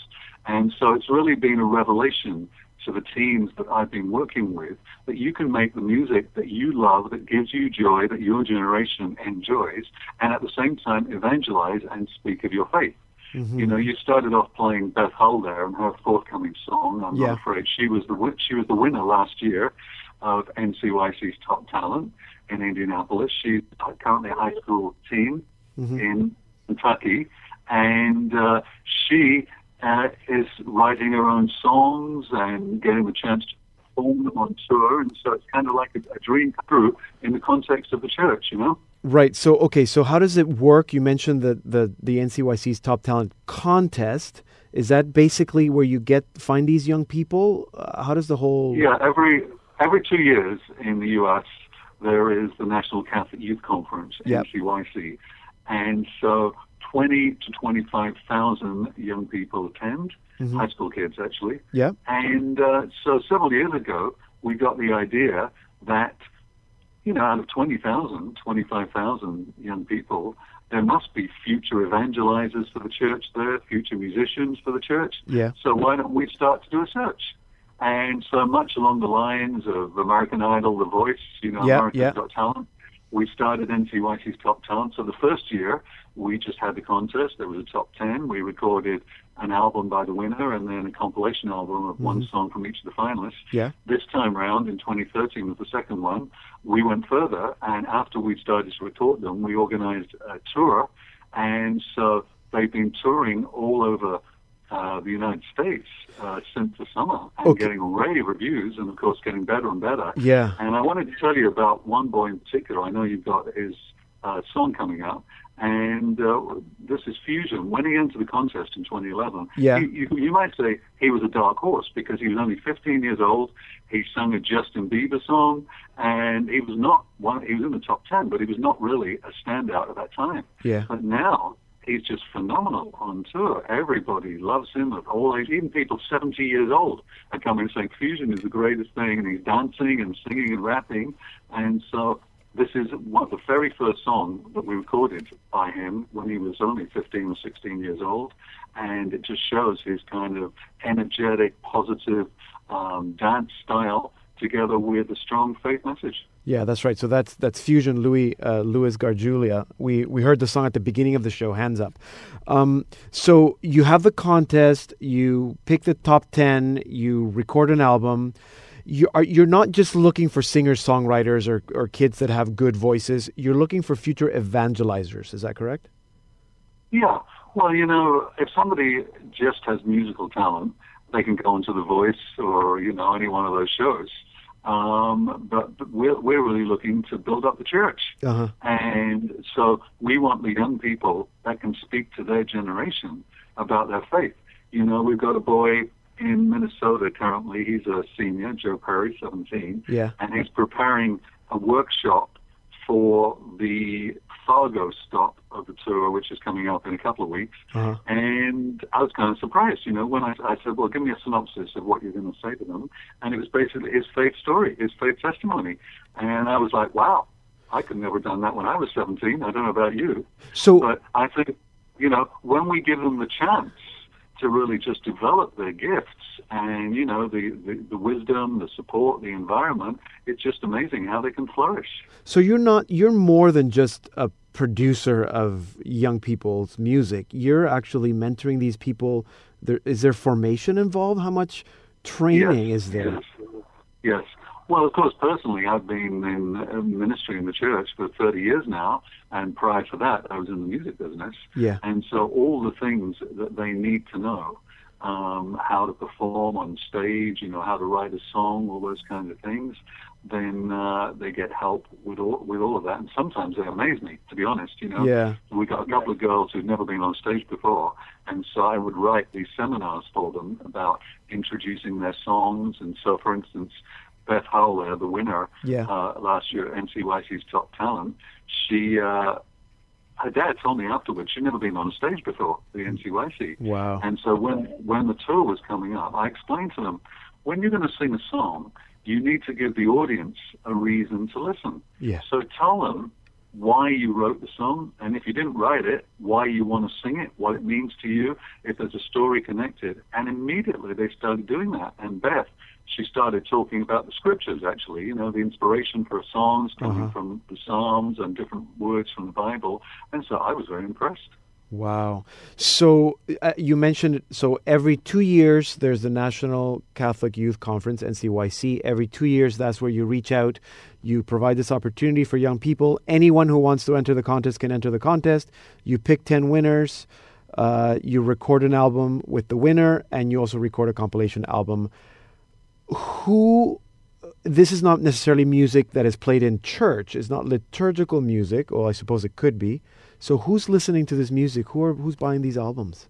And so it's really been a revelation to the teams that I've been working with, that you can make the music that you love, that gives you joy, that your generation enjoys, and at the same time evangelize and speak of your faith. Mm-hmm. You know, you started off playing Beth Hull there and her forthcoming song, I'm yeah. Not Afraid. She was the she was the winner last year of N C Y C's Top Talent in Indianapolis. She's currently a high school teen mm-hmm. in Kentucky, and uh, she... Uh, is writing her own songs and getting the chance to perform them on tour. And so it's kind of like a, a dream through in the context of the church, you know? Right. So, okay, so how does it work? You mentioned the, the, the N C Y C's Top Talent contest. Is that basically where you get find these young people? Uh, how does the whole... Yeah, every every two years in the U S, there is the National Catholic Youth Conference, yep. N C Y C. And so... Twenty to twenty-five thousand young people attend, mm-hmm. high school kids actually. Yeah. And uh, so several years ago, we got the idea that, you know, out of twenty thousand, twenty-five thousand young people, there must be future evangelizers for the church there, future musicians for the church. Yeah. So why don't we start to do a search? And so much along the lines of American Idol, The Voice, you know, yeah, America's yeah. Got Talent. We started N C Y C's Top Talent. So the first year, we just had the contest. There was a top ten. We recorded an album by the winner and then a compilation album of mm-hmm. one song from each of the finalists. Yeah. This time round, in twenty thirteen, was the second one. We went further, and after we started to record them, we organized a tour. And so they've been touring all over Uh, the United States uh, since the summer and okay. getting rave reviews and, of course, getting better and better. Yeah. And I wanted to tell you about one boy in particular. I know you've got his uh, song coming out, and uh, this is Fusion. When he entered the contest in twenty eleven, yeah. he, you, you might say he was a dark horse because he was only fifteen years old. He sang a Justin Bieber song, and he was not one. He was in the top ten, but he was not really a standout at that time. Yeah. But now... he's just phenomenal on tour. Everybody loves him at all ages. Even people seventy years old are coming and saying Fusion is the greatest thing, and he's dancing and singing and rapping. And so this is one of the very first song that we recorded by him when he was only fifteen or sixteen years old. And it just shows his kind of energetic, positive um, dance style together with a strong faith message. Yeah, that's right. So that's that's Fusion, Louis uh, Louis Garjula. We we heard the song at the beginning of the show, Hands Up. Um, so you have the contest, you pick the top ten, you record an album. You are you're not just looking for singers, songwriters, or or kids that have good voices. You're looking for future evangelizers. Is that correct? Yeah. Well, you know, if somebody just has musical talent, they can go into The Voice or, you know, any one of those shows. Um, but, but we're, we're really looking to build up the church. Uh-huh. And so we want the young people that can speak to their generation about their faith. You know, we've got a boy in Minnesota currently. He's a senior, Joe Perry, seventeen. Yeah. And he's preparing a workshop for the Fargo stop of the tour, which is coming up in a couple of weeks. Uh-huh. And I was kind of surprised, you know, when I, I said, well, give me a synopsis of what you're going to say to them. And it was basically his faith story, his faith testimony. And I was like, wow, I could never have done that when I was seventeen. I don't know about you. So, but I think, you know, when we give them the chance to really just develop their gifts and, you know, the, the, the wisdom, the support, the environment, it's just amazing how they can flourish. So you're not, you're more than just a producer of young people's music. You're actually mentoring these people. There, is there formation involved? How much training yes, is there? Yes, yes. Well, of course, personally, I've been in ministry in the church for thirty years now, and prior to that, I was in the music business. Yeah. And so all the things that they need to know um, how to perform on stage, you know, how to write a song, all those kinds of things, then uh, they get help with all, with all of that. And sometimes they amaze me, to be honest, you know. Yeah. We got a couple of girls who've never been on stage before, and so I would write these seminars for them about introducing their songs. And so, for instance, Beth Hull, uh, the winner yeah. uh, last year at N C Y C's Top Talent, she... Uh, her dad told me afterwards she'd never been on a stage before, the N C Y C. Wow. And so when, when the tour was coming up, I explained to them, when you're going to sing a song, you need to give the audience a reason to listen. Yeah. So tell them why you wrote the song, and if you didn't write it, why you want to sing it, what it means to you, if there's a story connected. And immediately they started doing that. And Beth, she started talking about the scriptures, actually, you know, the inspiration for songs coming uh-huh. from the Psalms and different words from the Bible. And so I was very impressed. Wow. So uh, you mentioned, so every two years, there's the National Catholic Youth Conference, N C Y C. Every two years, that's where you reach out. You provide this opportunity for young people. Anyone who wants to enter the contest can enter the contest. You pick ten winners. Uh, you record an album with the winner, and you also record a compilation album. Who, this is not necessarily music that is played in church. It's not liturgical music, or I suppose it could be. So who's listening to this music? Who are, who's buying these albums?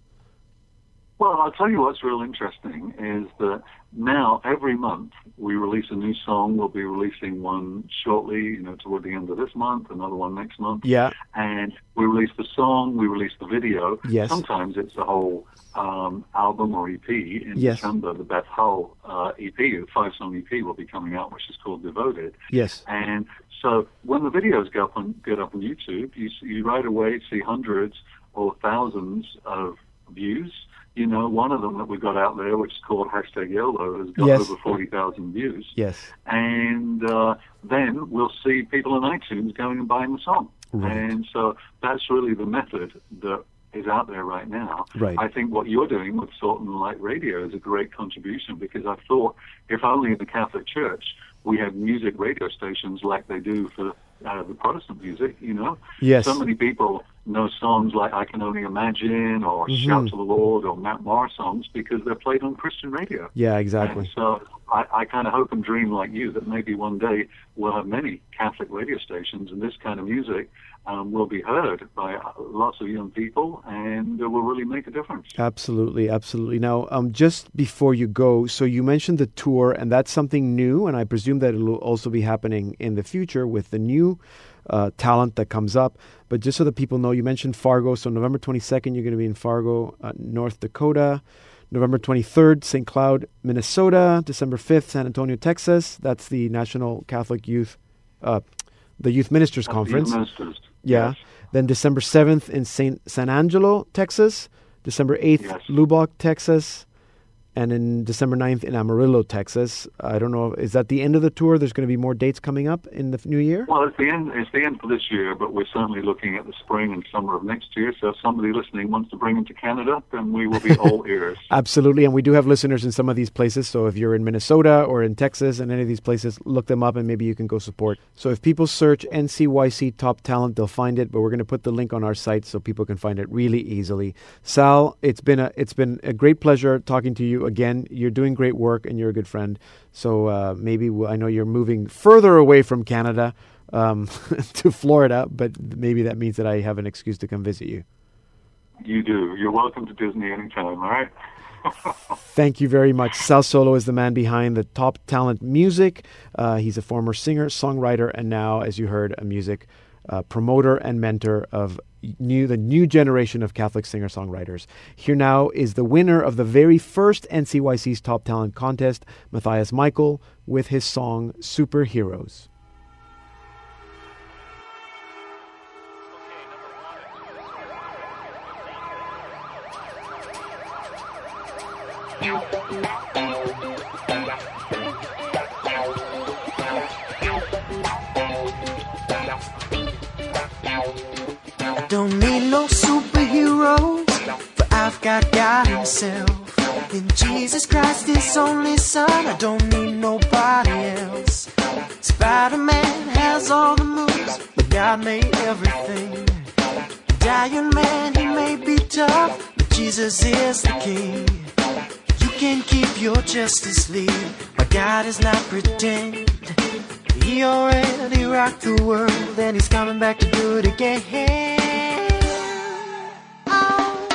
Well, I'll tell you what's real interesting is that now every month we release a new song. We'll be releasing one shortly, you know, toward the end of this month, another one next month. Yeah. And we release the song, we release the video. Yes. Sometimes it's the whole um, album or E P. In yes. December, the Beth Hull uh, E P, a five-song E P will be coming out, which is called Devoted. Yes. And so when the videos go up on, get up on YouTube, you, you right away see hundreds or thousands of views. You know, one of them that we got out there, which is called Hashtag YOLO, has got yes. over forty thousand views. Yes. And uh, then we'll see people on iTunes going and buying the song. Right. And so that's really the method that is out there right now. Right. I think what you're doing with Salt and Light Radio is a great contribution, because I thought if only in the Catholic Church we had music radio stations like they do for uh, the Protestant music, you know? Yes. So many people know songs like I Can Only Imagine or mm-hmm. Shout to the Lord or Matt Maher songs because they're played on Christian radio. Yeah, exactly. And so I, I kind of hope and dream like you that maybe one day we'll have many Catholic radio stations, and this kind of music um, will be heard by lots of young people, and it will really make a difference. Absolutely, absolutely. Now, um, just before you go, so you mentioned the tour, and that's something new, and I presume that it will also be happening in the future with the new uh, talent that comes up. But just so that people know, you mentioned Fargo. So November twenty-second, you're going to be in Fargo, uh, North Dakota. November twenty-third, Saint Cloud, Minnesota. December fifth, San Antonio, Texas. That's the National Catholic Youth, uh, the Youth Ministers That's Conference. The Youth Ministers. Yeah. Yes. Then December seventh in Saint San Angelo, Texas. December eighth, yes. Lubbock, Texas. And in December ninth in Amarillo, Texas. I don't know, is that the end of the tour? There's going to be more dates coming up in the new year? Well, it's the end It's the end for this year, but we're certainly looking at the spring and summer of next year. So if somebody listening wants to bring them to Canada, then we will be all ears. Absolutely, and we do have listeners in some of these places. So if you're in Minnesota or in Texas and any of these places, look them up and maybe you can go support. So if people search N C Y C Top Talent, they'll find it, but we're going to put the link on our site so people can find it really easily. Sal, it's been a, it's been a great pleasure talking to you. Again, you're doing great work and you're a good friend. So uh, maybe we'll, I know you're moving further away from Canada um, to Florida, but maybe that means that I have an excuse to come visit you. You do. You're welcome to Disney anytime, all right? Thank you very much. Sal Solo is the man behind the Top Talent music. Uh, he's a former singer, songwriter, and now, as you heard, a music uh, promoter and mentor of New, the new generation of Catholic singer-songwriters. Here now is the winner of the very first N C Y C's Top Talent contest, Matthias Michael, with his song Superheroes. Don't need no superheroes, for I've got God himself. In Jesus Christ, his only son, I don't need nobody else. Spider-Man has all the moves, but God made everything. The Iron Man, he may be tough, but Jesus is the king. can keep your justice league. My God is not pretend. He already rocked the world, and he's coming back to do it again. Oh,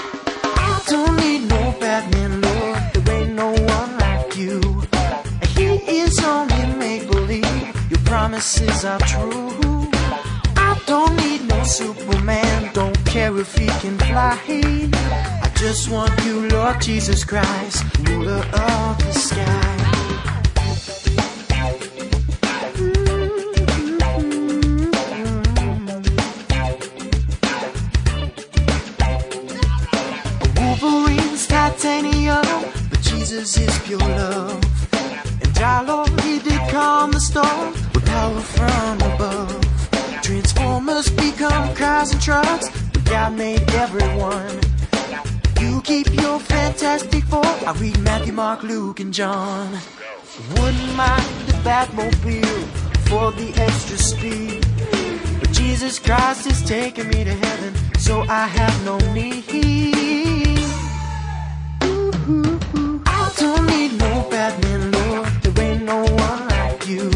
I don't need no Batman Lord. There ain't no one like you. He is only make believe. Your promises are true. I don't need no Superman. Don't care if he can fly. I just want you, Lord Jesus Christ, ruler of the sky. But Jesus is pure love, and our Lord, he did calm the storm with power from above. Transformers become cars and trucks, but God made everyone. You keep your fantastic four. I read Matthew, Mark, Luke, and John. Wouldn't mind the Batmobile for the extra speed, but Jesus Christ is taking me to heaven, so I have no need. I don't need no Batman Lord, there ain't no one like you.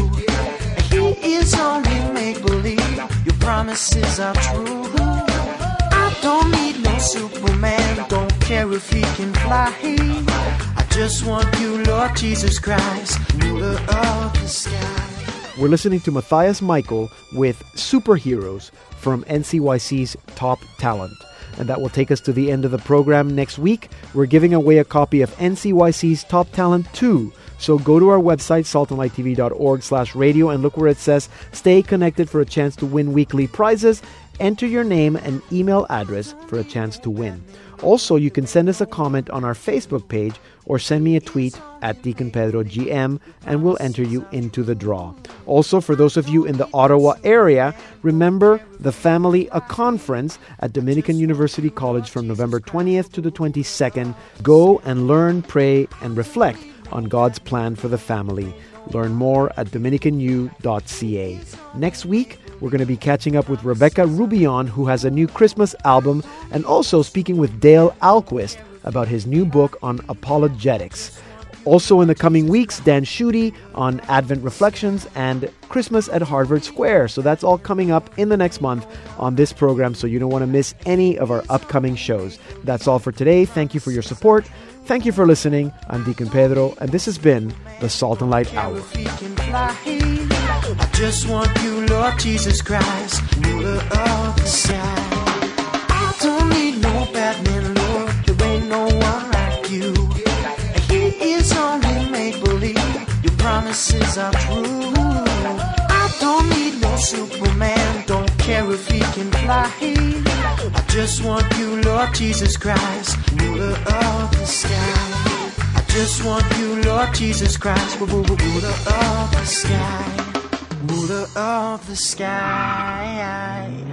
He is only make-believe, your promises are true. I don't need no Superman, don't care if he can fly. I just want you, Lord Jesus Christ, ruler of the sky. We're listening to Matthias Michael with Superheroes from N C Y C's Top Talent. And that will take us to the end of the program next week. We're giving away a copy of N C Y C's Top Talent two. So go to our website, saltandlighttv.org slash radio, and look where it says Stay Connected for a chance to win weekly prizes. Enter your name and email address for a chance to win. Also, you can send us a comment on our Facebook page or send me a tweet at Deacon Pedro G M, and we'll enter you into the draw. Also, for those of you in the Ottawa area, remember the Family A Conference at Dominican University College from November twentieth to the twenty-second. Go and learn, pray, and reflect on God's plan for the family. Learn more at Dominican U dot C A. Next week, we're going to be catching up with Rebecca Rubion, who has a new Christmas album, and also speaking with Dale Alquist about his new book on apologetics. Also in the coming weeks, Dan Schutte on Advent Reflections and Christmas at Harvard Square. So that's all coming up in the next month on this program, so you don't want to miss any of our upcoming shows. That's all for today. Thank you for your support. Thank you for listening. I'm Deacon Pedro, and this has been the Salt and Light Hour. I just want you, Lord Jesus Christ, ruler of the sky. I don't need no Batman Lord, there ain't no one like you. He is only make-believe, your promises are true. I don't need no Superman, don't care if he can fly. I just want you, Lord Jesus Christ, ruler of the sky. I just want you, Lord Jesus Christ, ruler of the sky. Ruler of the sky.